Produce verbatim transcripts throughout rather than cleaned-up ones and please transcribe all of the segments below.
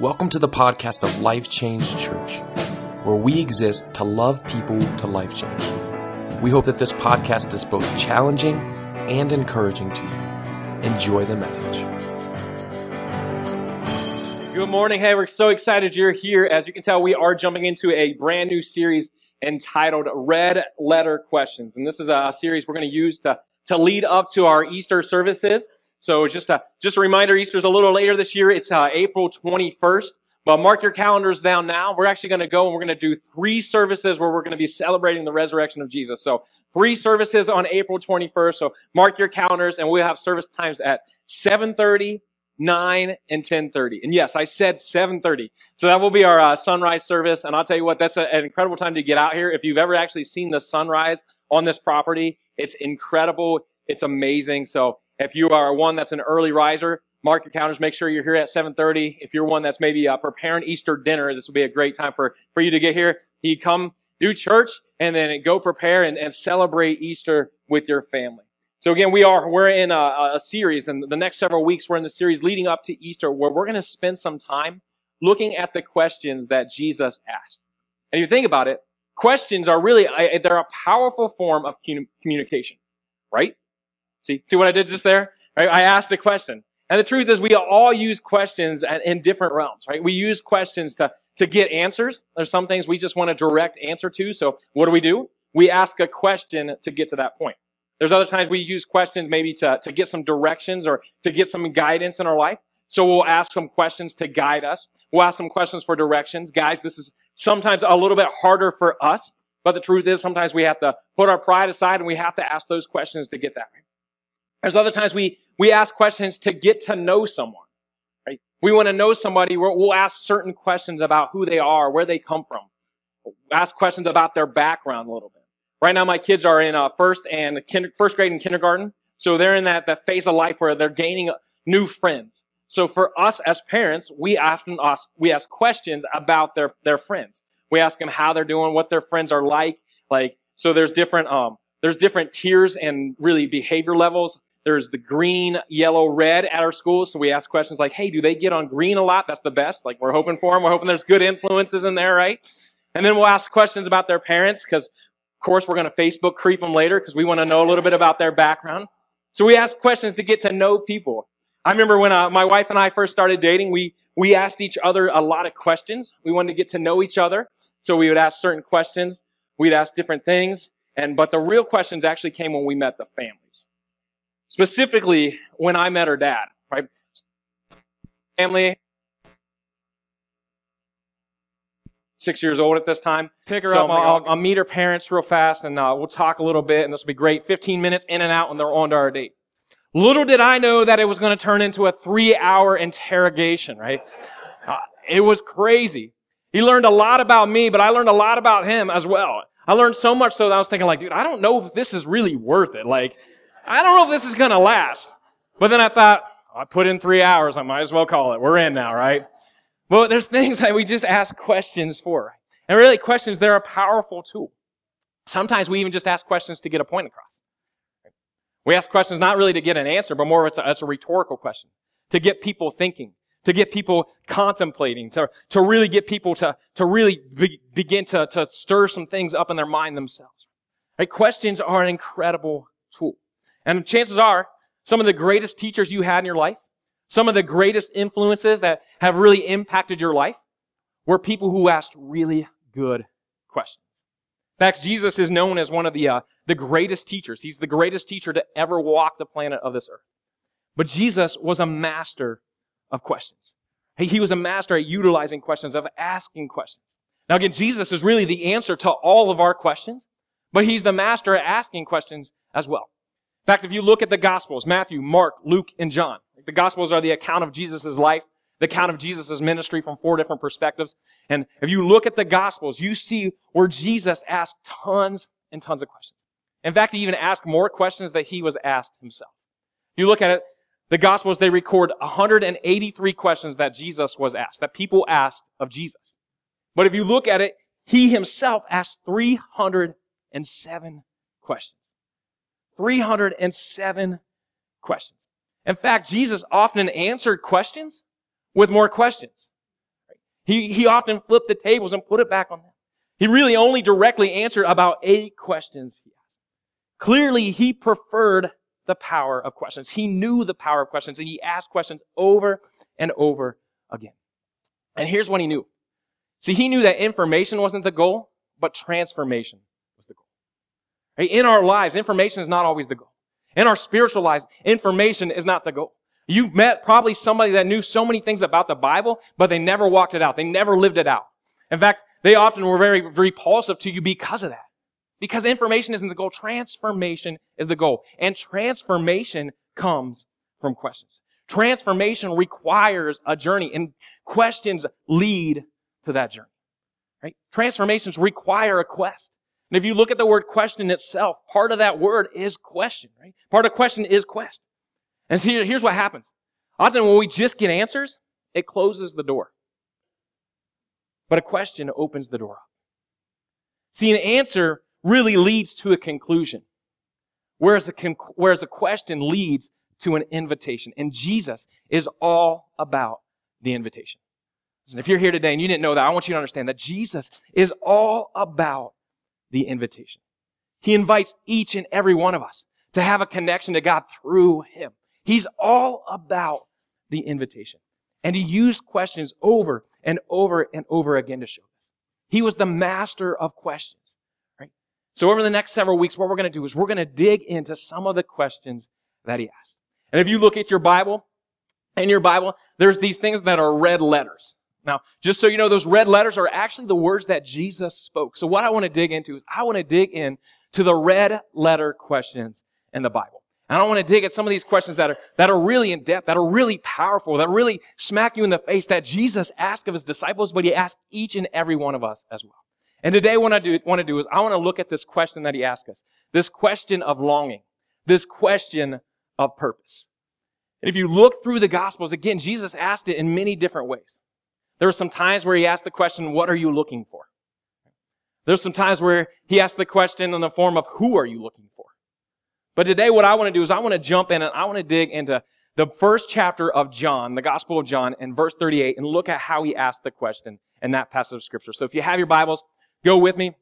Welcome to the podcast of Life Change Church, where we exist to love people to life change. We hope that this podcast is both challenging and encouraging to you. Enjoy the message. Good morning. Hey, we're so excited you're here. As you can tell, we are jumping into a brand new series entitled Red Letter Questions. And this is a series we're going to use to, to lead up to our Easter services. So just a, just a reminder, Easter's a little later this year. It's uh, April twenty-first, but mark your calendars down now. We're actually going to go and we're going to do three services where we're going to be celebrating the resurrection of Jesus. So three services on April twenty-first, so mark your calendars, and we'll have service times at seven thirty, nine, and ten thirty. And yes, I said seven thirty. So that will be our uh, sunrise service, and I'll tell you what, that's a, an incredible time to get out here. If you've ever actually seen the sunrise on this property, it's incredible. It's amazing. So if you are one that's an early riser, mark your calendars. Make sure you're here at seven thirty. If you're one that's maybe uh, preparing Easter dinner, this will be a great time for, for you to get here. You come do church and then go prepare and, and celebrate Easter with your family. So again, we are, we're in a, a series, and the next several weeks we're in the series leading up to Easter, where we're going to spend some time looking at the questions that Jesus asked. And if you think about it, questions are really, they're a powerful form of communication, right? See, see what I did just there? Right? I asked a question. And the truth is we all use questions at, in different realms, right? We use questions to, to get answers. There's some things we just want a direct answer to. So what do we do? We ask a question to get to that point. There's other times we use questions maybe to, to get some directions or to get some guidance in our life. So we'll ask some questions to guide us. We'll ask some questions for directions. Guys, this is sometimes a little bit harder for us, but the truth is sometimes we have to put our pride aside and we have to ask those questions to get that right. There's other times we, we ask questions to get to know someone, right? We want to know somebody. We'll, we'll ask certain questions about who they are, where they come from. We'll ask questions about their background a little bit. Right now, my kids are in uh, first and kinder, first grade and kindergarten, so they're in that, that phase of life where they're gaining new friends. So for us as parents, we often ask we ask questions about their their friends. We ask them how they're doing, what their friends are like. Like so, there's different um there's different tiers and really behavior levels. There's the green, yellow, red at our school. So we ask questions like, hey, do they get on green a lot? That's the best. Like, we're hoping for them. We're hoping there's good influences in there, right? And then we'll ask questions about their parents because, of course, we're going to Facebook creep them later because we want to know a little bit about their background. So we ask questions to get to know people. I remember when uh, my wife and I first started dating, we we asked each other a lot of questions. We wanted to get to know each other. So we would ask certain questions. We'd ask different things. and But the real questions actually came when we met the families. Specifically, when I met her dad, right? Family, six years old at this time. Pick her so up. I'll, I'll meet her parents real fast, and uh, we'll talk a little bit, and this will be great. fifteen minutes in and out, and they're on to our date. Little did I know that it was going to turn into a three-hour interrogation, right? Uh, it was crazy. He learned a lot about me, but I learned a lot about him as well. I learned so much so that I was thinking, like, dude, I don't know if this is really worth it. Like, I don't know if this is going to last. But then I thought, I put in three hours. I might as well call it. We're in now, right? But there's things that we just ask questions for. And really, questions, they're a powerful tool. Sometimes we even just ask questions to get a point across. We ask questions not really to get an answer, but more it's a, it's a rhetorical question, to get people thinking, to get people contemplating, to, to really get people to, to really be, begin to, to stir some things up in their mind themselves. Right? Questions are an incredible tool. And chances are, some of the greatest teachers you had in your life, some of the greatest influences that have really impacted your life, were people who asked really good questions. In fact, Jesus is known as one of the uh, the greatest teachers. He's the greatest teacher to ever walk the planet of this earth. But Jesus was a master of questions. He, he was a master at utilizing questions, of asking questions. Now again, Jesus is really the answer to all of our questions, but he's the master at asking questions as well. In fact, if you look at the Gospels, Matthew, Mark, Luke, and John, the Gospels are the account of Jesus' life, the account of Jesus' ministry from four different perspectives. And if you look at the Gospels, you see where Jesus asked tons and tons of questions. In fact, he even asked more questions than he was asked himself. If you look at it, the Gospels, they record one hundred eighty-three questions that Jesus was asked, that people asked of Jesus. But if you look at it, he himself asked three hundred seven questions. three hundred seven questions. In fact, Jesus often answered questions with more questions. He, he often flipped the tables and put it back on them. He really only directly answered about eight questions he asked. Clearly, he preferred the power of questions. He knew the power of questions, and he asked questions over and over again. And here's what he knew. See, he knew that information wasn't the goal, but transformation was the goal. In our lives, information is not always the goal. In our spiritual lives, information is not the goal. You've met probably somebody that knew so many things about the Bible, but they never walked it out. They never lived it out. In fact, they often were very repulsive to you because of that. Because information isn't the goal. Transformation is the goal. And transformation comes from questions. Transformation requires a journey, and questions lead to that journey. Right? Transformations require a quest. And if you look at the word question itself, part of that word is question. Right? Part of question is quest. And see, here's what happens. Often when we just get answers, it closes the door. But a question opens the door up. See, an answer really leads to a conclusion, whereas a, con- whereas a question leads to an invitation. And Jesus is all about the invitation. Listen, if you're here today and you didn't know that, I want you to understand that Jesus is all about the invitation. He invites each and every one of us to have a connection to God through him. He's all about the invitation. And he used questions over and over and over again to show this. He was the master of questions, right? So over the next several weeks, what we're going to do is we're going to dig into some of the questions that he asked. And if you look at your Bible, in your Bible, there's these things that are red letters. Now, just so you know, those red letters are actually the words that Jesus spoke. So what I want to dig into is I want to dig in to the red letter questions in the Bible. I don't want to dig at some of these questions that are that are really in depth, that are really powerful, that really smack you in the face, that Jesus asked of his disciples, but he asked each and every one of us as well. And today what I do, want to do is I want to look at this question that he asked us, this question of longing, this question of purpose. And if you look through the Gospels, again, Jesus asked it in many different ways. There were some times where he asked the question, what are you looking for? There's some times where he asked the question in the form of, who are you looking for? But today what I want to do is I want to jump in and I want to dig into the first chapter of John, the Gospel of John, in verse thirty-eight, and look at how he asked the question in that passage of Scripture. So if you have your Bibles, go with me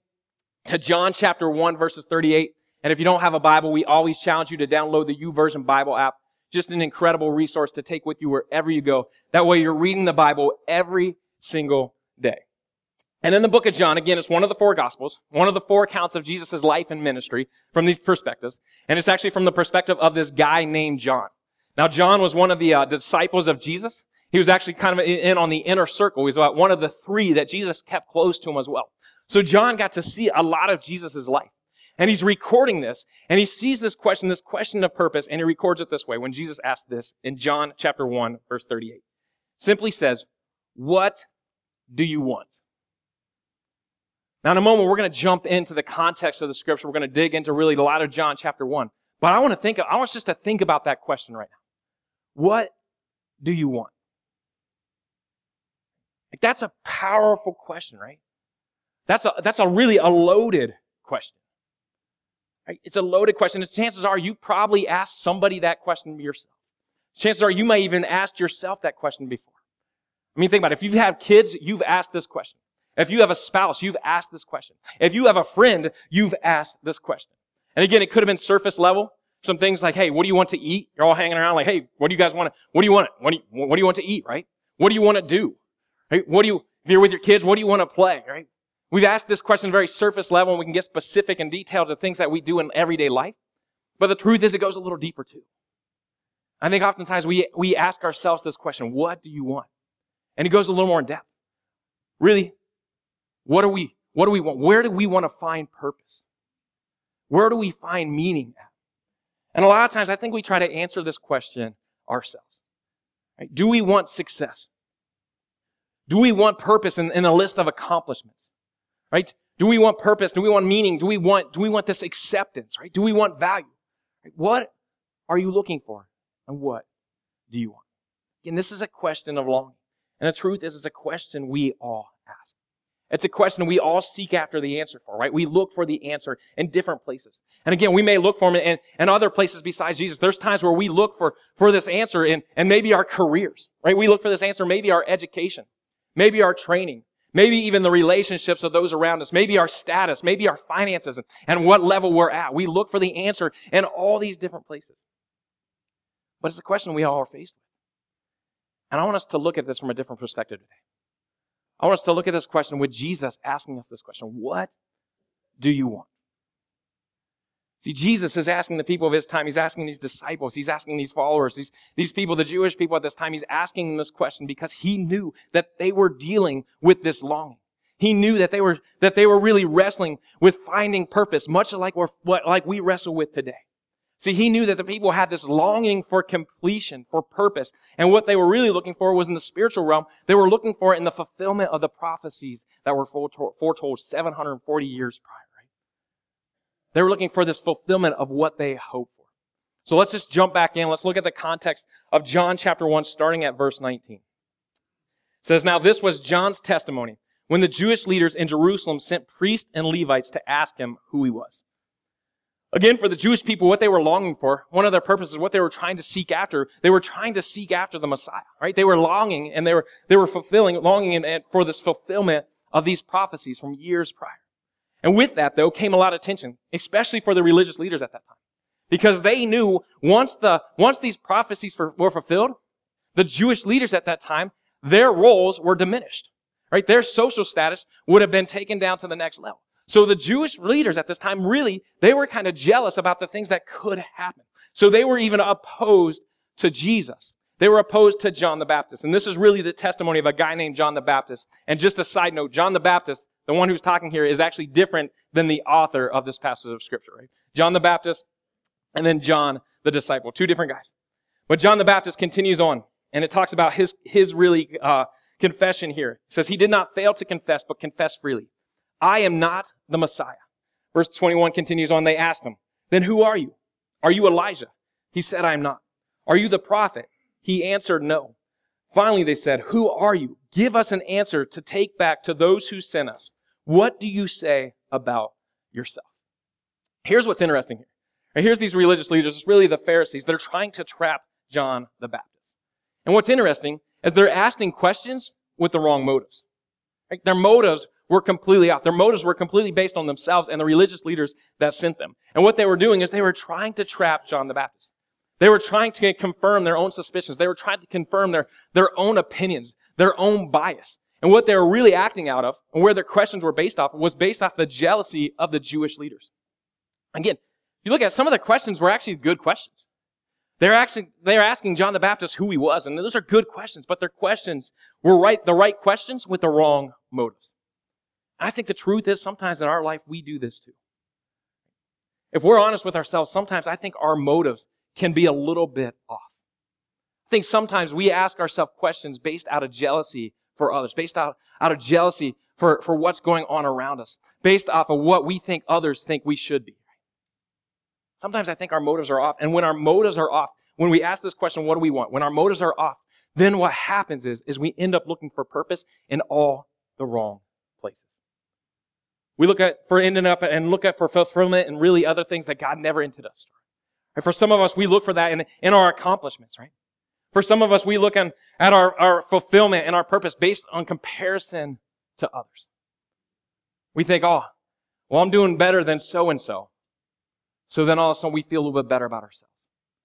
to John chapter one, verses thirty-eight. And if you don't have a Bible, we always challenge you to download the YouVersion Bible app. Just an incredible resource to take with you wherever you go. That way you're reading the Bible every single day. And in the book of John, again, it's one of the four Gospels, one of the four accounts of Jesus' life and ministry from these perspectives. And it's actually from the perspective of this guy named John. Now, John was one of the uh, disciples of Jesus. He was actually kind of in on the inner circle. He was about one of the three that Jesus kept close to him as well. So John got to see a lot of Jesus' life. And he's recording this, and he sees this question, this question of purpose, and he records it this way when Jesus asked this in John chapter one, verse thirty-eight. Simply says, what do you want? Now, in a moment, we're going to jump into the context of the Scripture. We're going to dig into really a lot of John chapter one. But I want to think, I want us just to think about that question right now. What do you want? Like, that's a powerful question, right? That's a, that's a really a loaded question. Right? It's a loaded question. And chances are you probably asked somebody that question yourself. Chances are you might even ask yourself that question before. I mean, think about it. If you have kids, you've asked this question. If you have a spouse, you've asked this question. If you have a friend, you've asked this question. And again, it could have been surface level. Some things like, hey, what do you want to eat? You're all hanging around like, hey, what do you guys want to, what do you want? What do you, what do you want to eat, right? What do you want to do? Right? What do you, if you're with your kids, what do you want to play, right? We've asked this question very surface level, and we can get specific and detailed to things that we do in everyday life. But the truth is it goes a little deeper too. I think oftentimes we, we ask ourselves this question, what do you want? And it goes a little more in depth. Really? What are we, what do we want? Where do we want to find purpose? Where do we find meaning at? And a lot of times I think we try to answer this question ourselves. Right? Do we want success? Do we want purpose in, in a list of accomplishments? Right? Do we want purpose? Do we want meaning? Do we want, do we want this acceptance? Right? Do we want value? Right? What are you looking for? And what do you want? Again, this is a question of longing. And the truth is it's a question we all ask. It's a question we all seek after the answer for, right? We look for the answer in different places. And again, we may look for them in, in other places besides Jesus. There's times where we look for, for this answer in, and maybe our careers, right? We look for this answer, maybe our education. maybe our training, maybe even the relationships of those around us, maybe our status, maybe our finances, and, and what level we're at. We look for the answer in all these different places. But it's a question we all are faced with. And I want us to look at this from a different perspective today. I want us to look at this question with Jesus asking us this question. What do you want? See, Jesus is asking the people of his time. He's asking these disciples. He's asking these followers, these, these people, the Jewish people at this time. He's asking them this question because he knew that they were dealing with this longing. He knew that they were, that they were really wrestling with finding purpose, much like we're, like we wrestle with today. See, he knew that the people had this longing for completion, for purpose. And what they were really looking for was in the spiritual realm. They were looking for it in the fulfillment of the prophecies that were foretold seven hundred forty years prior. They were looking for this fulfillment of what they hoped for. So let's just jump back in. Let's look at the context of John chapter one, starting at verse nineteen. It says, "Now this was John's testimony when the Jewish leaders in Jerusalem sent priests and Levites to ask him who he was." Again, for the Jewish people, what they were longing for, one of their purposes, what they were trying to seek after, they were trying to seek after the Messiah, right? They were longing and they were, they were fulfilling, longing and, and for this fulfillment of these prophecies from years prior. And with that, though, came a lot of tension, especially for the religious leaders at that time, because they knew once the once these prophecies for, were fulfilled, the Jewish leaders at that time, their roles were diminished, right? Their social status would have been taken down to the next level. So the Jewish leaders at this time, really, they were kind of jealous about the things that could happen. So they were even opposed to Jesus. They were opposed to John the Baptist. And this is really the testimony of a guy named John the Baptist. And just a side note, John the Baptist, the one who's talking here, is actually different than the author of this passage of Scripture, right? John the Baptist and then John the disciple, two different guys. But John the Baptist continues on, and it talks about his his really uh confession here. It says, "He did not fail to confess, but confessed freely, 'I am not the Messiah.'" Verse twenty-one continues on. They asked him, "Then who are you? Are you Elijah?" He said, "I am not." "Are you the prophet?" He answered, "No." Finally, they said, "Who are you? Give us an answer to take back to those who sent us. What do you say about yourself?" Here's what's interesting here. Right, here's these religious leaders. It's really the Pharisees. They're trying to trap John the Baptist. And what's interesting is they're asking questions with the wrong motives. Right? Their motives were completely off. Their motives were completely based on themselves and the religious leaders that sent them. And what they were doing is they were trying to trap John the Baptist. They were trying to confirm their own suspicions. They were trying to confirm their, their own opinions, their own bias. And what they were really acting out of, and where their questions were based off, was based off the jealousy of the Jewish leaders. Again, you look at some of the questions were actually good questions. They're actually, they're asking John the Baptist who he was, and those are good questions, but their questions were right, the right questions with the wrong motives. And I think the truth is sometimes in our life we do this too. If we're honest with ourselves, sometimes I think our motives can be a little bit off. I think sometimes we ask ourselves questions based out of jealousy for others, based out, out of jealousy for, for what's going on around us, based off of what we think others think we should be. Sometimes I think our motives are off, and when our motives are off, when we ask this question, what do we want? When our motives are off, then what happens is, is we end up looking for purpose in all the wrong places. We look at for ending up and look at for fulfillment and really other things that God never intended us. And for some of us, we look for that in, in our accomplishments, right? For some of us, we look in, at our, our fulfillment and our purpose based on comparison to others. We think, oh, well, I'm doing better than so-and-so. So then all of a sudden, we feel a little bit better about ourselves.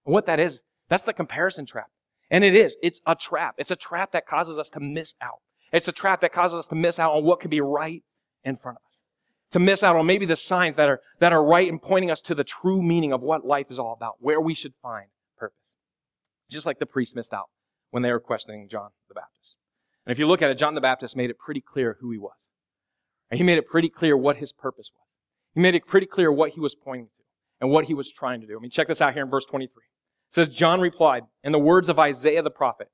And what that is, that's the comparison trap. And it is. It's a trap. It's a trap that causes us to miss out. It's a trap that causes us to miss out on what could be right in front of us. To miss out on maybe the signs that are that are right and pointing us to the true meaning of what life is all about, where we should find purpose. Just like the priests missed out when they were questioning John the Baptist. And if you look at it, John the Baptist made it pretty clear who he was. And he made it pretty clear what his purpose was. He made it pretty clear what he was pointing to and what he was trying to do. I mean, check this out here in verse twenty-three. It says, "John replied, in the words of Isaiah the prophet,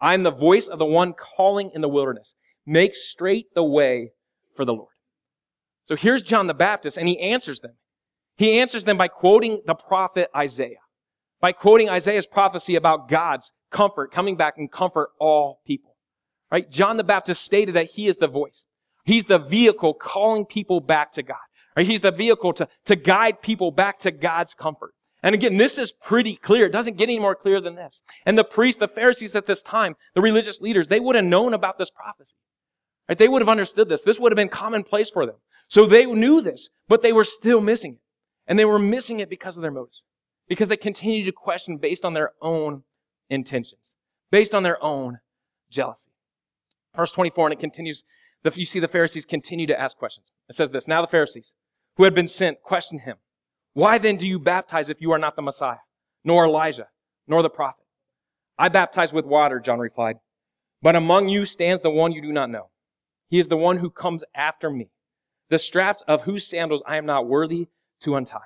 'I am the voice of the one calling in the wilderness, make straight the way for the Lord.'" So here's John the Baptist, and he answers them. He answers them by quoting the prophet Isaiah, by quoting Isaiah's prophecy about God's comfort, coming back and comfort all people, right? John the Baptist stated that he is the voice. He's the vehicle calling people back to God, right? He's the vehicle to, to guide people back to God's comfort. And again, this is pretty clear. It doesn't get any more clear than this. And the priests, the Pharisees at this time, the religious leaders, they would have known about this prophecy. Right? They would have understood this. This would have been commonplace for them. So they knew this, but they were still missing it. And they were missing it because of their motives, because they continued to question based on their own intentions, based on their own jealousy. Verse twenty-four, and it continues, you see the Pharisees continue to ask questions. It says this, now the Pharisees, who had been sent, questioned him. Why then do you baptize if you are not the Messiah, nor Elijah, nor the prophet? I baptize with water, John replied, but among you stands the one you do not know. He is the one who comes after me, the straps of whose sandals I am not worthy to untie.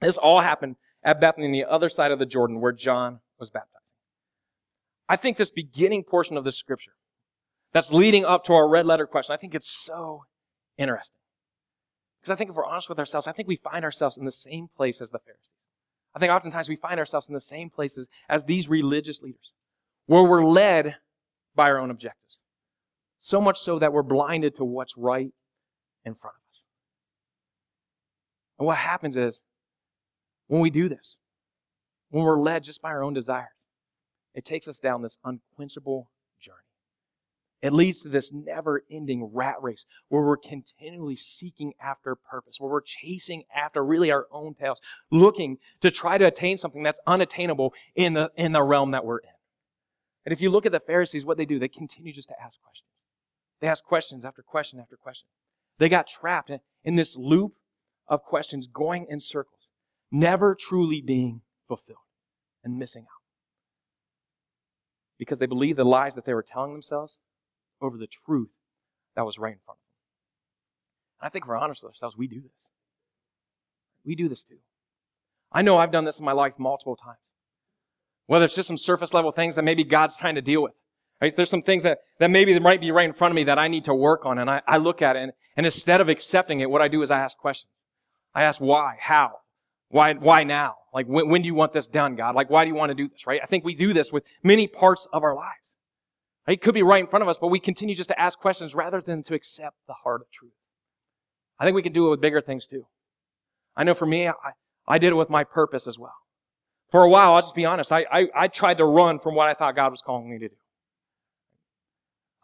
This all happened at Bethany on the other side of the Jordan where John was baptizing. I think this beginning portion of the scripture that's leading up to our red letter question, I think it's so interesting. Because I think if we're honest with ourselves, I think we find ourselves in the same place as the Pharisees. I think oftentimes we find ourselves in the same places as these religious leaders, where we're led by our own objectives. So much so that we're blinded to what's right in front of us. And what happens is, when we do this, when we're led just by our own desires, it takes us down this unquenchable journey. It leads to this never-ending rat race where we're continually seeking after purpose, where we're chasing after really our own tails, looking to try to attain something that's unattainable in the, in the realm that we're in. And if you look at the Pharisees, what they do, they continue just to ask questions. They ask questions after question after question. They got trapped in, in this loop of questions going in circles, never truly being fulfilled and missing out. Because they believed the lies that they were telling themselves over the truth that was right in front of them. And I think if we're honest with ourselves, we do this. We do this too. I know I've done this in my life multiple times. Whether it's just some surface level things that maybe God's trying to deal with. Right? There's some things that, that maybe might be right in front of me that I need to work on. And I, I look at it, and, and instead of accepting it, what I do is I ask questions. I ask why, how, why, why now? Like, when, when do you want this done, God? Like, why do you want to do this, right? I think we do this with many parts of our lives. It could be right in front of us, but we continue just to ask questions rather than to accept the heart of truth. I think we can do it with bigger things too. I know for me, I, I did it with my purpose as well. For a while, I'll just be honest, I, I, I tried to run from what I thought God was calling me to do.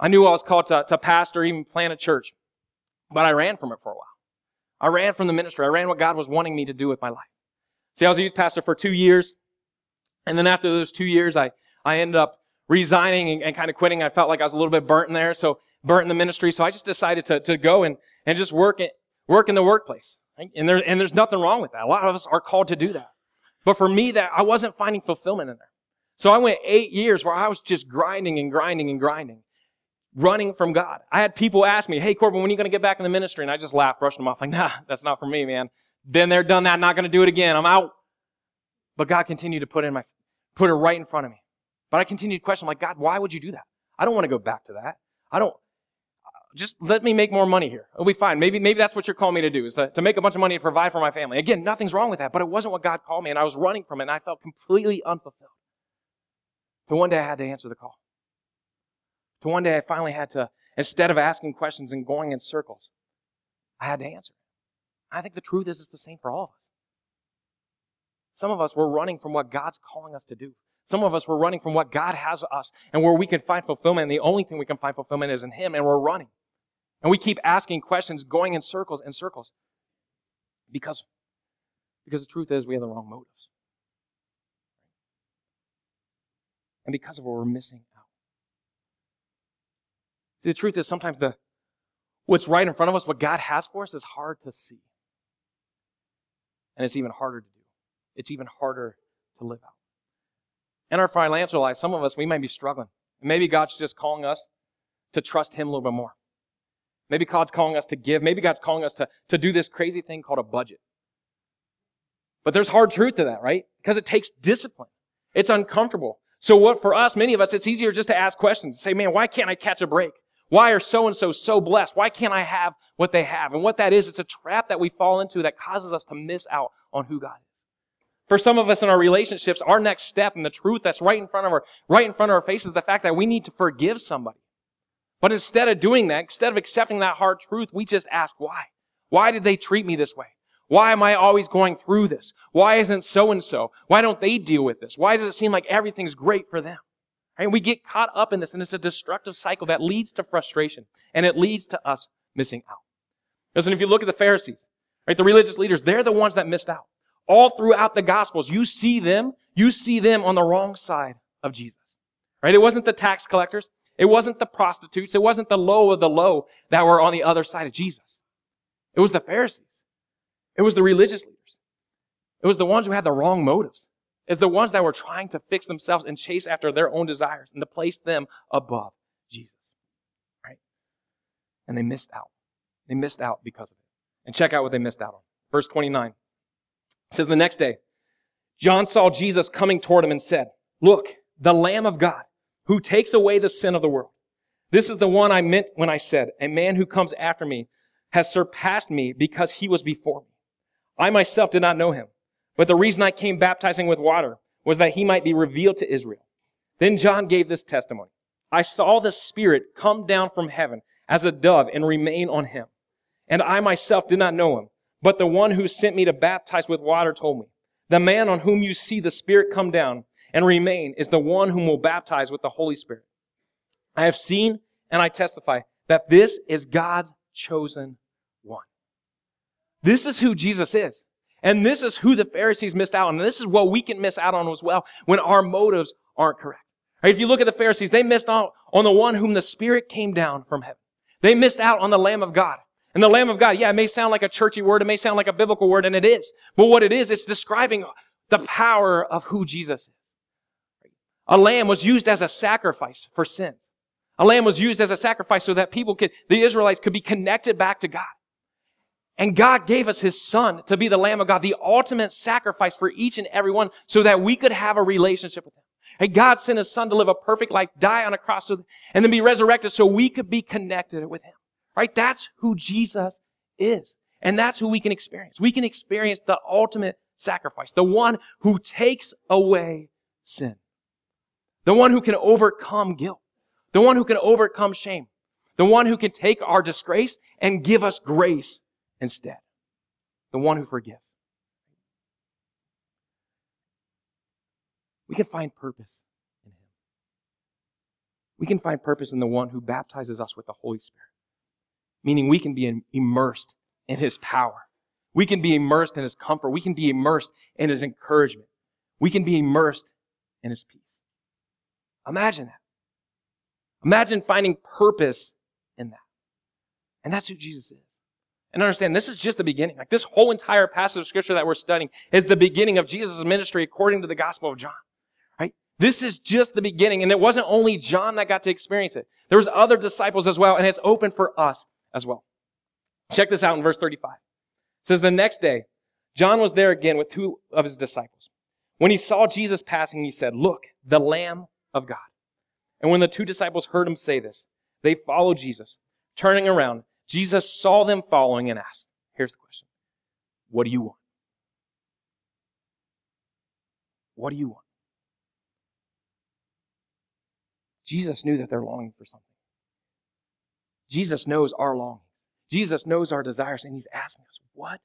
I knew I was called to, to pastor, even plant a church, but I ran from it for a while. I ran from the ministry. I ran what God was wanting me to do with my life. See, I was a youth pastor for two years, and then after those two years, I, I ended up resigning and, and kind of quitting. I felt like I was a little bit burnt in there, so burnt in the ministry. So I just decided to, to go and, and just work, at, work in the workplace. And, there, and there's nothing wrong with that. A lot of us are called to do that. But for me, that I wasn't finding fulfillment in there. So I went eight years where I was just grinding and grinding and grinding, running from God. I had people ask me, hey, Corbin, when are you going to get back in the ministry? And I just laughed, brushed them off, like, nah, that's not for me, man. Been there, done that, not going to do it again. I'm out. But God continued to put in my, put it right in front of me. But I continued to question, like, God, why would you do that? I don't want to go back to that. I don't, just let me make more money here. It'll be fine. Maybe maybe that's what you're calling me to do, is to, to make a bunch of money and provide for my family. Again, nothing's wrong with that, but it wasn't what God called me, and I was running from it, and I felt completely unfulfilled. So one day I had to answer the call. So one day I finally had to, instead of asking questions and going in circles, I had to answer. I think the truth is it's the same for all of us. Some of us, we're running from what God's calling us to do. Some of us, we're running from what God has us and where we can find fulfillment. And the only thing we can find fulfillment is in Him, and we're running. And we keep asking questions, going in circles and circles. Because, because the truth is we have the wrong motives. And because of what we're missing out. See, the truth is sometimes the what's right in front of us, what God has for us, is hard to see. And it's even harder to do. It's even harder to live out. In our financial life, some of us, we may be struggling. And maybe God's just calling us to trust Him a little bit more. Maybe God's calling us to give. Maybe God's calling us to, to do this crazy thing called a budget. But there's hard truth to that, right? Because it takes discipline. It's uncomfortable. So what for us, many of us, it's easier just to ask questions. Say, man, why can't I catch a break? Why are so-and-so so blessed? Why can't I have what they have? And what that is, it's a trap that we fall into that causes us to miss out on who God is. For some of us in our relationships, our next step and the truth that's right in front of our, right in front of our face is the fact that we need to forgive somebody. But instead of doing that, instead of accepting that hard truth, we just ask why. Why did they treat me this way? Why am I always going through this? Why isn't so-and-so? Why don't they deal with this? Why does it seem like everything's great for them? Right? And we get caught up in this, and it's a destructive cycle that leads to frustration, and it leads to us missing out. Listen, if you look at the Pharisees, right, the religious leaders, they're the ones that missed out. All throughout the Gospels, you see them, you see them on the wrong side of Jesus. Right? It wasn't the tax collectors. It wasn't the prostitutes. It wasn't the low of the low that were on the other side of Jesus. It was the Pharisees. It was the religious leaders. It was the ones who had the wrong motives. It's the ones that were trying to fix themselves and chase after their own desires and to place them above Jesus. Right? And they missed out. They missed out because of it. And check out what they missed out on. Verse twenty-nine. It says, the next day, John saw Jesus coming toward him and said, look, the Lamb of God, who takes away the sin of the world. This is the one I meant when I said, a man who comes after me has surpassed me because he was before me. I myself did not know him, but the reason I came baptizing with water was that he might be revealed to Israel. Then John gave this testimony. I saw the Spirit come down from heaven as a dove and remain on him. And I myself did not know him, but the one who sent me to baptize with water told me, the man on whom you see the Spirit come down and remain is the one whom will baptize with the Holy Spirit. I have seen and I testify that this is God's chosen one. This is who Jesus is. And this is who the Pharisees missed out on. And this is what we can miss out on as well when our motives aren't correct. Right, if you look at the Pharisees, they missed out on the one whom the Spirit came down from heaven. They missed out on the Lamb of God. And the Lamb of God, yeah, it may sound like a churchy word. It may sound like a biblical word, and it is. But what it is, it's describing the power of who Jesus is. A lamb was used as a sacrifice for sins. A lamb was used as a sacrifice so that people could, the Israelites could be connected back to God. And God gave us his son to be the Lamb of God, the ultimate sacrifice for each and every one so that we could have a relationship with him. And God sent his son to live a perfect life, die on a cross, and then be resurrected so we could be connected with him. Right? That's who Jesus is. And that's who we can experience. We can experience the ultimate sacrifice, the one who takes away sin. The one who can overcome guilt. The one who can overcome shame. The one who can take our disgrace and give us grace instead. The one who forgives. We can find purpose in him. We can find purpose in the one who baptizes us with the Holy Spirit. Meaning we can be immersed in his power. We can be immersed in his comfort. We can be immersed in his encouragement. We can be immersed in his peace. Imagine that. Imagine finding purpose in that. And that's who Jesus is. And understand, this is just the beginning. Like this whole entire passage of Scripture that we're studying is the beginning of Jesus' ministry according to the Gospel of John. Right? This is just the beginning. And it wasn't only John that got to experience it. There was other disciples as well, and it's open for us as well. Check this out in verse thirty-five. It says, the next day, John was there again with two of his disciples. When he saw Jesus passing, he said, look, the Lamb of God. And when the two disciples heard him say this, they followed Jesus. Turning around, Jesus saw them following and asked, here's the question. What do you want? What do you want? Jesus knew that they're longing for something. Jesus knows our longings. Jesus knows our desires, and he's asking us, what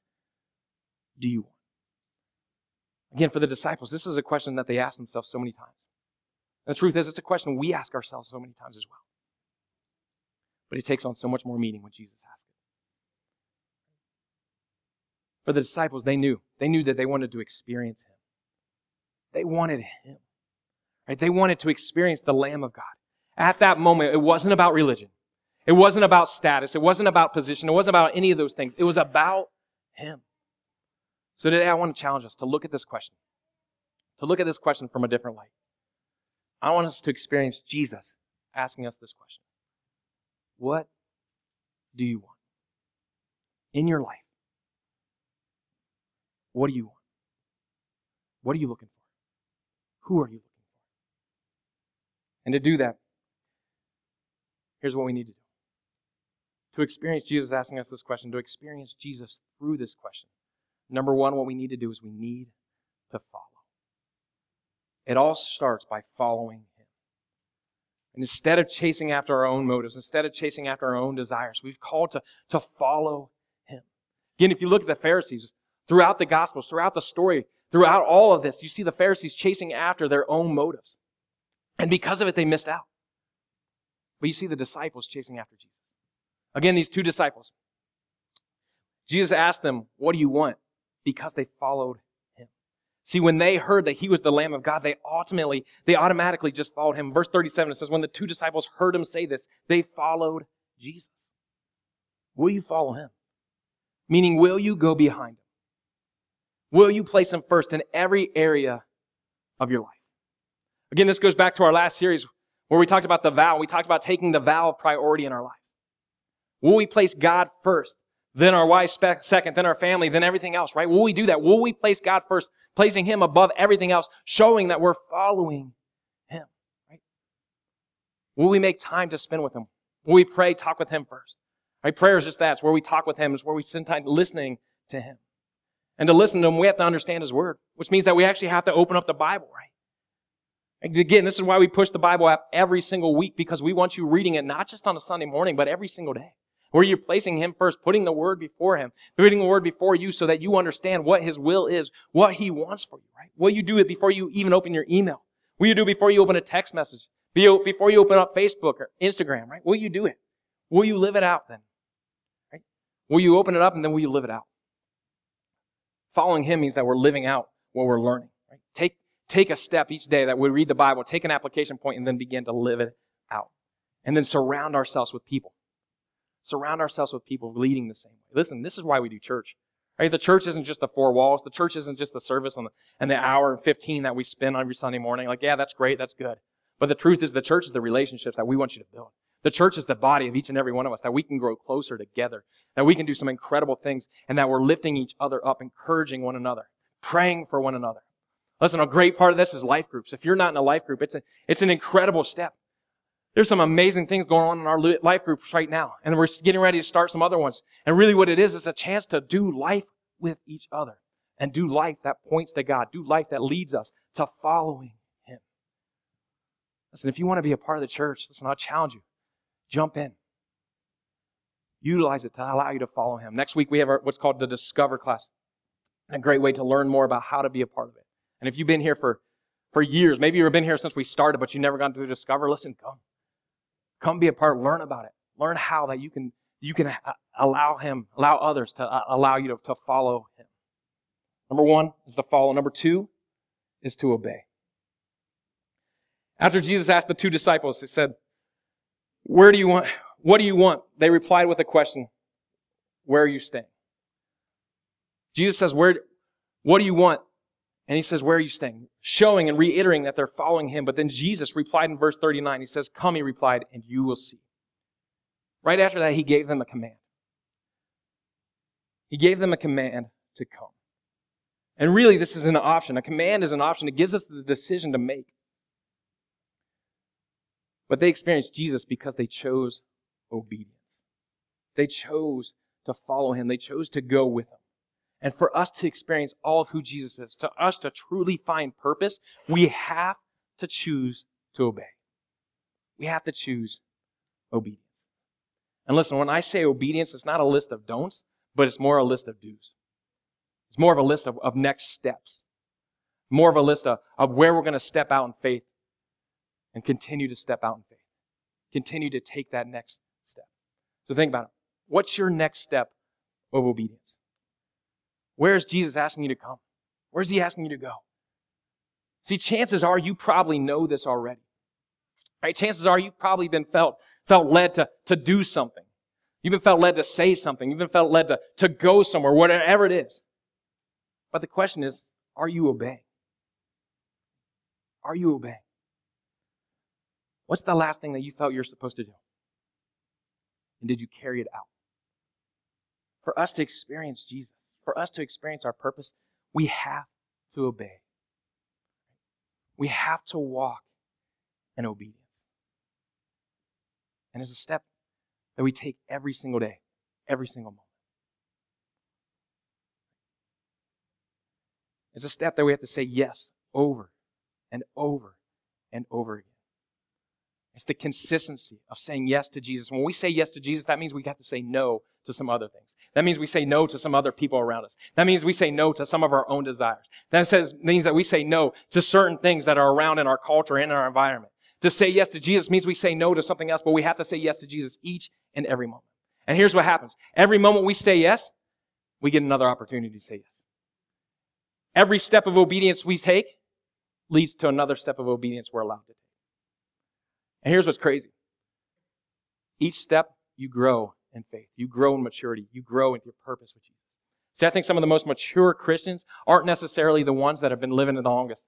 do you want? Again, for the disciples, this is a question that they asked themselves so many times. The truth is, it's a question we ask ourselves so many times as well. But it takes on so much more meaning when Jesus asks it. For the disciples, they knew. They knew that they wanted to experience him. They wanted him. Right? They wanted to experience the Lamb of God. At that moment, it wasn't about religion. It wasn't about status. It wasn't about position. It wasn't about any of those things. It was about him. So today, I want to challenge us to look at this question. To look at this question from a different light. I want us to experience Jesus asking us this question. What do you want? In your life, what do you want? What are you looking for? Who are you looking for? And to do that, here's what we need to do. To experience Jesus asking us this question, to experience Jesus through this question, number one, what we need to do is we need to follow. It all starts by following him. And instead of chasing after our own motives, instead of chasing after our own desires, we've called to, to follow him. Again, if you look at the Pharisees, throughout the Gospels, throughout the story, throughout all of this, you see the Pharisees chasing after their own motives. And because of it, they missed out. But you see the disciples chasing after Jesus. Again, these two disciples. Jesus asked them, what do you want? Because they followed him. See, when they heard that he was the Lamb of God, they ultimately, they automatically just followed him. Verse thirty-seven, it says, when the two disciples heard him say this, they followed Jesus. Will you follow him? Meaning, will you go behind him? Will you place him first in every area of your life? Again, this goes back to our last series where we talked about the vow. We talked about taking the vow of priority in our life. Will we place God first, then our wife second, then our family, then everything else, right? Will we do that? Will we place God first, placing him above everything else, showing that we're following him, right? Will we make time to spend with him? Will we pray, talk with him first? Right? Prayer is just that. It's where we talk with him. It's where we spend time listening to him. And to listen to him, we have to understand his word, which means that we actually have to open up the Bible, right? And again, this is why we push the Bible app every single week, because we want you reading it not just on a Sunday morning, but every single day, where you're placing him first, putting the word before him, putting the word before you so that you understand what his will is, what he wants for you, right? Will you do it before you even open your email? Will you do it before you open a text message? Before you open up Facebook or Instagram, right? Will you do it? Will you live it out then? Right? Will you open it up and then will you live it out? Following him means that we're living out what we're learning. Right? Take, take a step each day that we read the Bible, take an application point, and then begin to live it out. And then surround ourselves with people. Surround ourselves with people leading the same way. Listen, this is why we do church. Right? The church isn't just the four walls. The church isn't just the service and the, and the hour and fifteen that we spend every Sunday morning. Like, yeah, that's great, that's good. But the truth is the church is the relationships that we want you to build. The church is the body of each and every one of us, that we can grow closer together, that we can do some incredible things, and that we're lifting each other up, encouraging one another, praying for one another. Listen, a great part of this is life groups. If you're not in a life group, it's a, it's an incredible step. There's some amazing things going on in our life groups right now, and we're getting ready to start some other ones. And really what it is is a chance to do life with each other and do life that points to God, do life that leads us to following him. Listen, if you want to be a part of the church, listen, I'll challenge you. Jump in. Utilize it to allow you to follow him. Next week, we have our, what's called the Discover class, a great way to learn more about how to be a part of it. And if you've been here for, for years, maybe you've been here since we started, but you've never gone through Discover, listen, come. Come be a part. Learn about it. Learn how that you can you can allow him, allow others to uh, allow you to, to follow him. Number one is to follow. Number two is to obey. After Jesus asked the two disciples, he said, Where do you want, what do you want? They replied with a question, where are you staying? Jesus says, "Where? What do you want?" And he says, where are you staying? Showing and reiterating that they're following him. But then Jesus replied in verse thirty-nine, he says, come, he replied, and you will see. Right after that, he gave them a command. He gave them a command to come. And really, this is an option. A command is an option. It gives us the decision to make. But they experienced Jesus because they chose obedience. They chose to follow him. They chose to go with him. And for us to experience all of who Jesus is, to us to truly find purpose, we have to choose to obey. We have to choose obedience. And listen, when I say obedience, it's not a list of don'ts, but it's more a list of do's. It's more of a list of, of next steps. More of a list of, of where we're going to step out in faith. And continue to step out in faith. Continue to take that next step. So think about it. What's your next step of obedience? Where is Jesus asking you to come? Where is he asking you to go? See, chances are you probably know this already. Right? Chances are you've probably been felt, felt led to, to do something. You've been felt led to say something. You've been felt led to, to go somewhere, whatever it is. But the question is, are you obeying? Are you obeying? What's the last thing that you felt you're supposed to do? And did you carry it out? For us to experience Jesus, for us to experience our purpose, we have to obey. We have to walk in obedience. And it's a step that we take every single day, every single moment. It's a step that we have to say yes over and over and over again. It's the consistency of saying yes to Jesus. When we say yes to Jesus, that means we have to say no to some other things. That means we say no to some other people around us. That means we say no to some of our own desires. That says, means that we say no to certain things that are around in our culture and in our environment. To say yes to Jesus means we say no to something else, but we have to say yes to Jesus each and every moment. And here's what happens. Every moment we say yes, we get another opportunity to say yes. Every step of obedience we take leads to another step of obedience we're allowed to take. And here's what's crazy. Each step, you grow in faith. You grow in maturity. You grow in your purpose with Jesus. See, I think some of the most mature Christians aren't necessarily the ones that have been living the longest.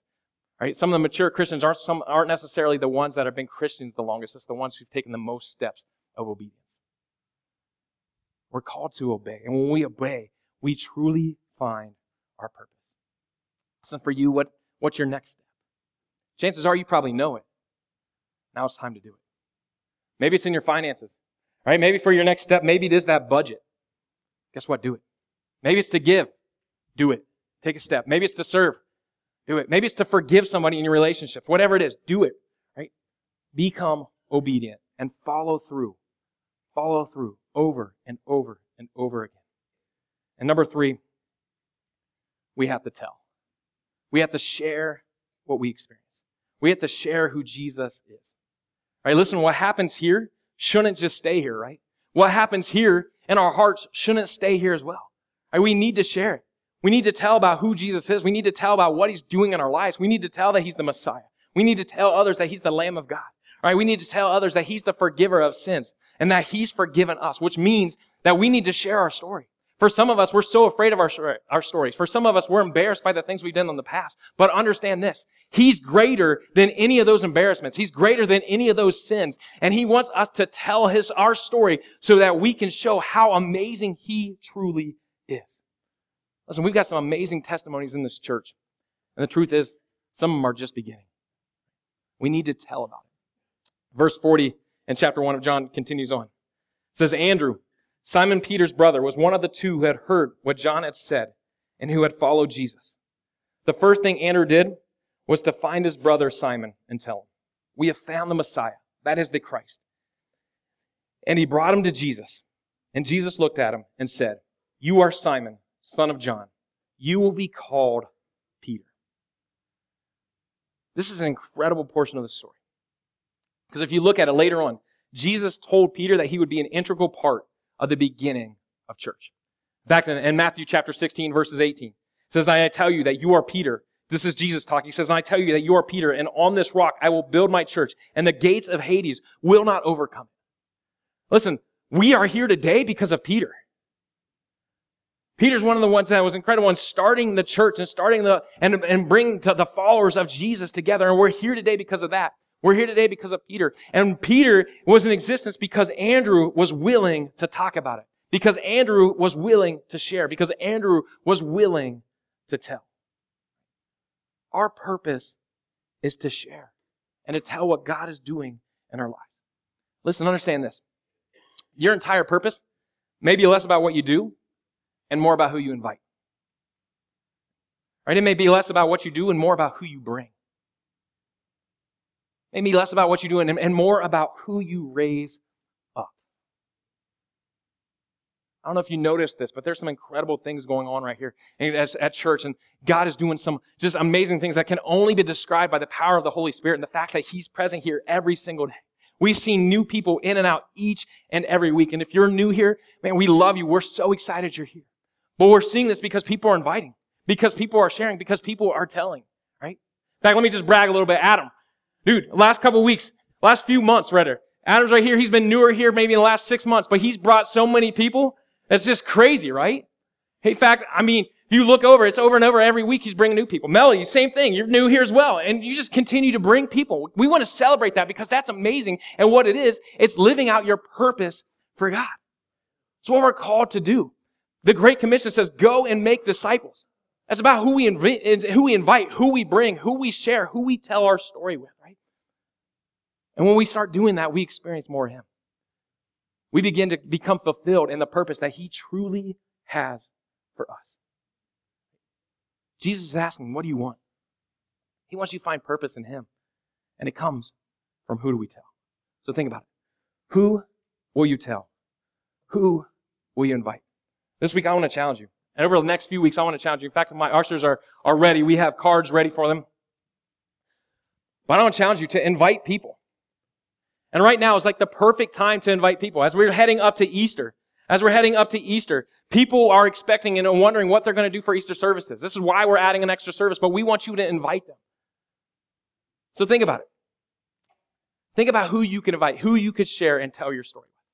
Right? Some of the mature Christians aren't, some aren't necessarily the ones that have been Christians the longest. It's the ones who've taken the most steps of obedience. We're called to obey. And when we obey, we truly find our purpose. So for you, what, what's your next step? Chances are you probably know it. Now it's time to do it. Maybe it's in your finances. Right? Maybe for your next step, maybe it is that budget. Guess what? Do it. Maybe it's to give. Do it. Take a step. Maybe it's to serve. Do it. Maybe it's to forgive somebody in your relationship. Whatever it is, do it. Right? Become obedient and follow through. Follow through over and over and over again. And number three, we have to tell. We have to share what we experience. We have to share who Jesus is. Right? Listen, what happens here shouldn't just stay here, right? What happens here in our hearts shouldn't stay here as well. Right? We need to share it. We need to tell about who Jesus is. We need to tell about what he's doing in our lives. We need to tell that he's the Messiah. We need to tell others that he's the Lamb of God. All right? We need to tell others that he's the forgiver of sins and that he's forgiven us, which means that we need to share our story. For some of us, we're so afraid of our, our stories. For some of us, we're embarrassed by the things we've done in the past. But understand this. He's greater than any of those embarrassments. He's greater than any of those sins. And he wants us to tell his our story so that we can show how amazing he truly is. Listen, we've got some amazing testimonies in this church. And the truth is, some of them are just beginning. We need to tell about it. Verse forty in chapter one of John continues on. It says, Andrew, Simon Peter's brother, was one of the two who had heard what John had said and who had followed Jesus. The first thing Andrew did was to find his brother Simon and tell him, we have found the Messiah, that is the Christ. And he brought him to Jesus. And Jesus looked at him and said, you are Simon, son of John. You will be called Peter. This is an incredible portion of the story. Because if you look at it later on, Jesus told Peter that he would be an integral part of the beginning of church. Back in, in Matthew chapter sixteen, verses eighteen, it says, I tell you that you are Peter. This is Jesus talking. He says, and I tell you that you are Peter, and on this rock I will build my church, and the gates of Hades will not overcome it. Listen, we are here today because of Peter. Peter's one of the ones that was incredible in starting the church and starting the, and, and bringing to the followers of Jesus together, and we're here today because of that. We're here today because of Peter. And Peter was in existence because Andrew was willing to talk about it. Because Andrew was willing to share. Because Andrew was willing to tell. Our purpose is to share and to tell what God is doing in our lives. Listen, understand this. Your entire purpose may be less about what you do and more about who you invite. Right? It may be less about what you do and more about who you bring. Maybe less about what you do and, and more about who you raise up. I don't know if you noticed this, but there's some incredible things going on right here at, at church. And God is doing some just amazing things that can only be described by the power of the Holy Spirit and the fact that he's present here every single day. We've seen new people in and out each and every week. And if you're new here, man, we love you. We're so excited you're here. But we're seeing this because people are inviting, because people are sharing, because people are telling, right? In fact, let me just brag a little bit. Adam. Dude, last couple weeks, last few months, rather. Adam's right here. He's been newer here maybe in the last six months, but he's brought so many people. That's just crazy, right? In fact, I mean, if you look over, it's over and over every week he's bringing new people. Melody, same thing. You're new here as well. And you just continue to bring people. We want to celebrate that because that's amazing. And what it is, it's living out your purpose for God. It's what we're called to do. The Great Commission says, go and make disciples. That's about who we, inv- who we invite, who we bring, who we share, who we tell our story with, right? And when we start doing that, we experience more of him. We begin to become fulfilled in the purpose that he truly has for us. Jesus is asking, what do you want? He wants you to find purpose in him. And it comes from who do we tell? So think about it. Who will you tell? Who will you invite? This week, I want to challenge you. And over the next few weeks, I want to challenge you. In fact, my ushers are, are ready. We have cards ready for them. But I want to challenge you to invite people. And right now is like the perfect time to invite people. As we're heading up to Easter, as we're heading up to Easter, people are expecting and wondering what they're going to do for Easter services. This is why we're adding an extra service, but we want you to invite them. So think about it. Think about who you can invite, who you could share and tell your story with.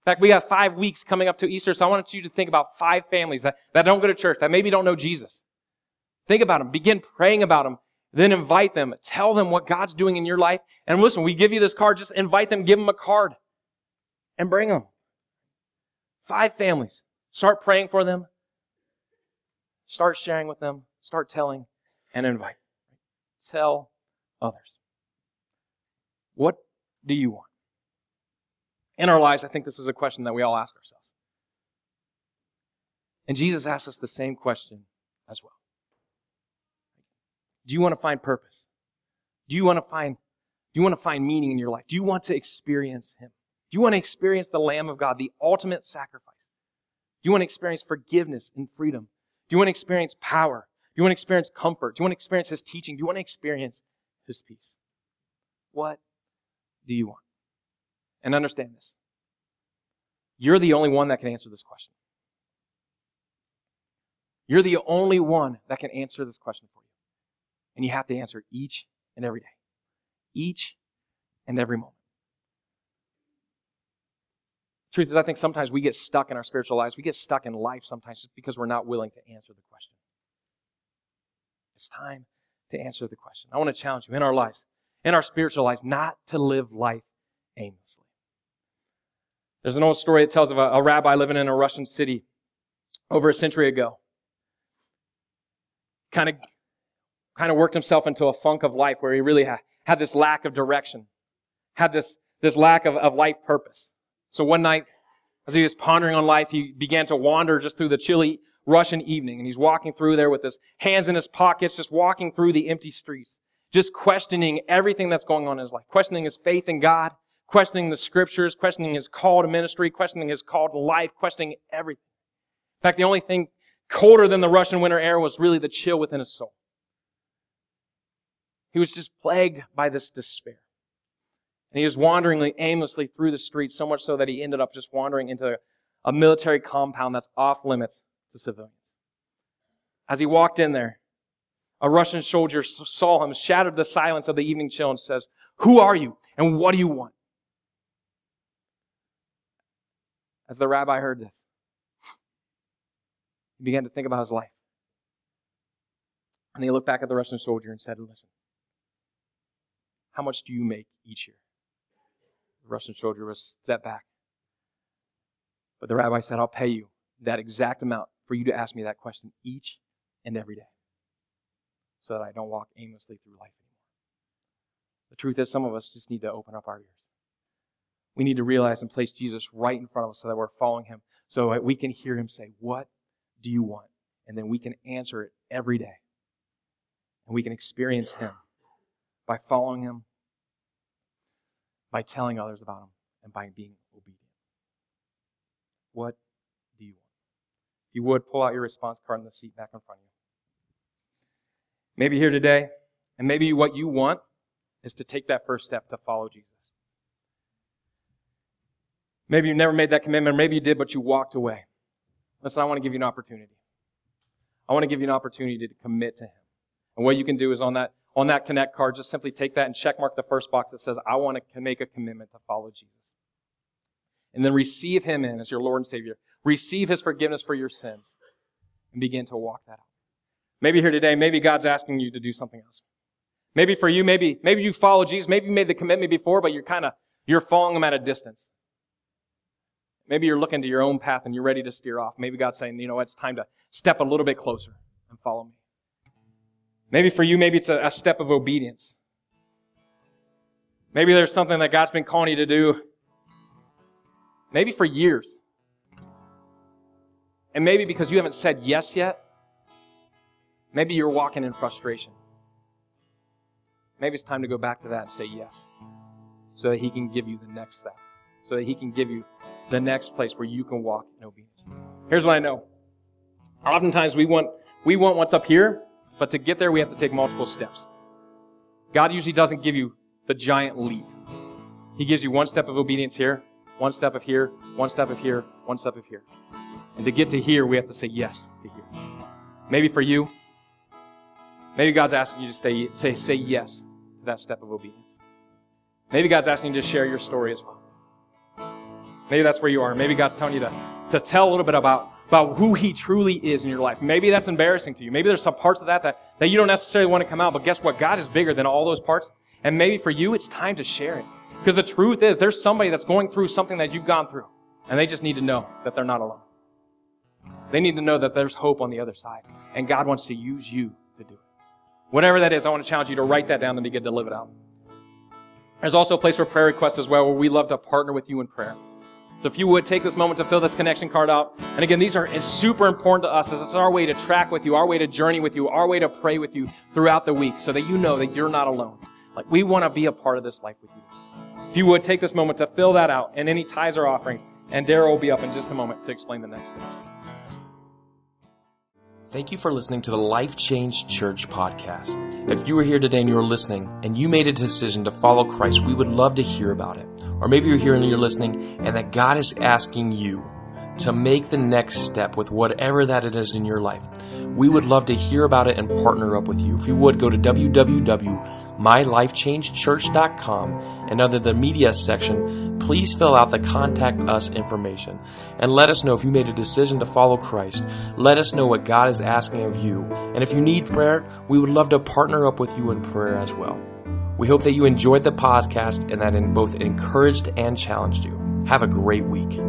In fact, we got five weeks coming up to Easter, so I want you to think about five families that, that don't go to church, that maybe don't know Jesus. Think about them. Begin praying about them. Then invite them. Tell them what God's doing in your life. And listen, we give you this card. Just invite them. Give them a card. And bring them. Five families. Start praying for them. Start sharing with them. Start telling and invite. Tell others. What do you want? In our lives, I think this is a question that we all ask ourselves. And Jesus asks us the same question as well. Do you want to find purpose? Do you want to find, do you want to find meaning in your life? Do you want to experience Him? Do you want to experience the Lamb of God, the ultimate sacrifice? Do you want to experience forgiveness and freedom? Do you want to experience power? Do you want to experience comfort? Do you want to experience His teaching? Do you want to experience His peace? What do you want? And understand this. You're the only one that can answer this question. You're the only one that can answer this question for you. And you have to answer each and every day. Each and every moment. The truth is, I think sometimes we get stuck in our spiritual lives. We get stuck in life sometimes just because we're not willing to answer the question. It's time to answer the question. I want to challenge you in our lives, in our spiritual lives, not to live life aimlessly. There's an old story that tells of a, a rabbi living in a Russian city over a century ago. Kind of kind of worked himself into a funk of life where he really ha- had this lack of direction, had this, this lack of, of life purpose. So one night, as he was pondering on life, he began to wander just through the chilly Russian evening. And he's walking through there with his hands in his pockets, just walking through the empty streets, just questioning everything that's going on in his life, questioning his faith in God, questioning the scriptures, questioning his call to ministry, questioning his call to life, questioning everything. In fact, the only thing colder than the Russian winter air was really the chill within his soul. He was just plagued by this despair. And he was wandering aimlessly through the streets, so much so that he ended up just wandering into a military compound that's off limits to civilians. As he walked in there, a Russian soldier saw him, shattered the silence of the evening chill, and says, "Who are you, and what do you want?" As the rabbi heard this, he began to think about his life. And he looked back at the Russian soldier and said, "Listen, how much do you make each year?" The Russian soldier was stepped back. But the rabbi said, "I'll pay you that exact amount for you to ask me that question each and every day so that I don't walk aimlessly through life anymore." The truth is, some of us just need to open up our ears. We need to realize and place Jesus right in front of us so that we're following Him, so that we can hear Him say, "What do you want?" And then we can answer it every day. And we can experience Him by following Him, by telling others about Him, and by being obedient. What do you want? If you would, pull out your response card in the seat back in front of you. Maybe here today, and maybe what you want is to take that first step to follow Jesus. Maybe you never made that commitment, or maybe you did, but you walked away. Listen, I want to give you an opportunity. I want to give you an opportunity to commit to Him. And what you can do is on that On that Connect card, just simply take that and check mark the first box that says, "I want to make a commitment to follow Jesus." And then receive Him in as your Lord and Savior. Receive His forgiveness for your sins and begin to walk that out. Maybe here today, maybe God's asking you to do something else. Maybe for you, maybe maybe you follow Jesus. Maybe you made the commitment before, but you're kind of, you're following Him at a distance. Maybe you're looking to your own path and you're ready to steer off. Maybe God's saying, you know, it's time to step a little bit closer and follow me. Maybe for you, maybe it's a, a step of obedience. Maybe there's something that God's been calling you to do, maybe for years. And maybe because you haven't said yes yet, maybe you're walking in frustration. Maybe it's time to go back to that and say yes, so that He can give you the next step, so that He can give you the next place where you can walk in obedience. Here's what I know. Oftentimes we want we want what's up here, but to get there, we have to take multiple steps. God usually doesn't give you the giant leap. He gives you one step of obedience here, one step of here, one step of here, one step of here. And to get to here, we have to say yes to here. Maybe for you, maybe God's asking you to stay, say, say yes to that step of obedience. Maybe God's asking you to share your story as well. Maybe that's where you are. Maybe God's telling you to, to tell a little bit about, about who He truly is in your life. Maybe that's embarrassing to you. Maybe there's some parts of that, that that you don't necessarily want to come out, but guess what? God is bigger than all those parts. And maybe for you, it's time to share it. Because the truth is, there's somebody that's going through something that you've gone through, and they just need to know that they're not alone. They need to know that there's hope on the other side, and God wants to use you to do it. Whatever that is, I want to challenge you to write that down and begin to live it out. There's also a place for prayer requests as well, where we love to partner with you in prayer. So if you would, take this moment to fill this connection card out. And again, these are super important to us, as it's our way to track with you, our way to journey with you, our way to pray with you throughout the week, so that you know that you're not alone. Like, we want to be a part of this life with you. If you would, take this moment to fill that out and any tithes or offerings. And Daryl will be up in just a moment to explain the next steps. Thank you for listening to the Life Change Church podcast. If you were here today and you were listening and you made a decision to follow Christ, we would love to hear about it. Or maybe you're here and you're listening and that God is asking you to make the next step with whatever that it is in your life. We would love to hear about it and partner up with you. If you would, go to w w w dot my life change church dot com, and under the media section, please fill out the contact us information and let us know if you made a decision to follow Christ. Let us know what God is asking of you. And if you need prayer, we would love to partner up with you in prayer as well. We hope that you enjoyed the podcast and that it both encouraged and challenged you. Have a great week.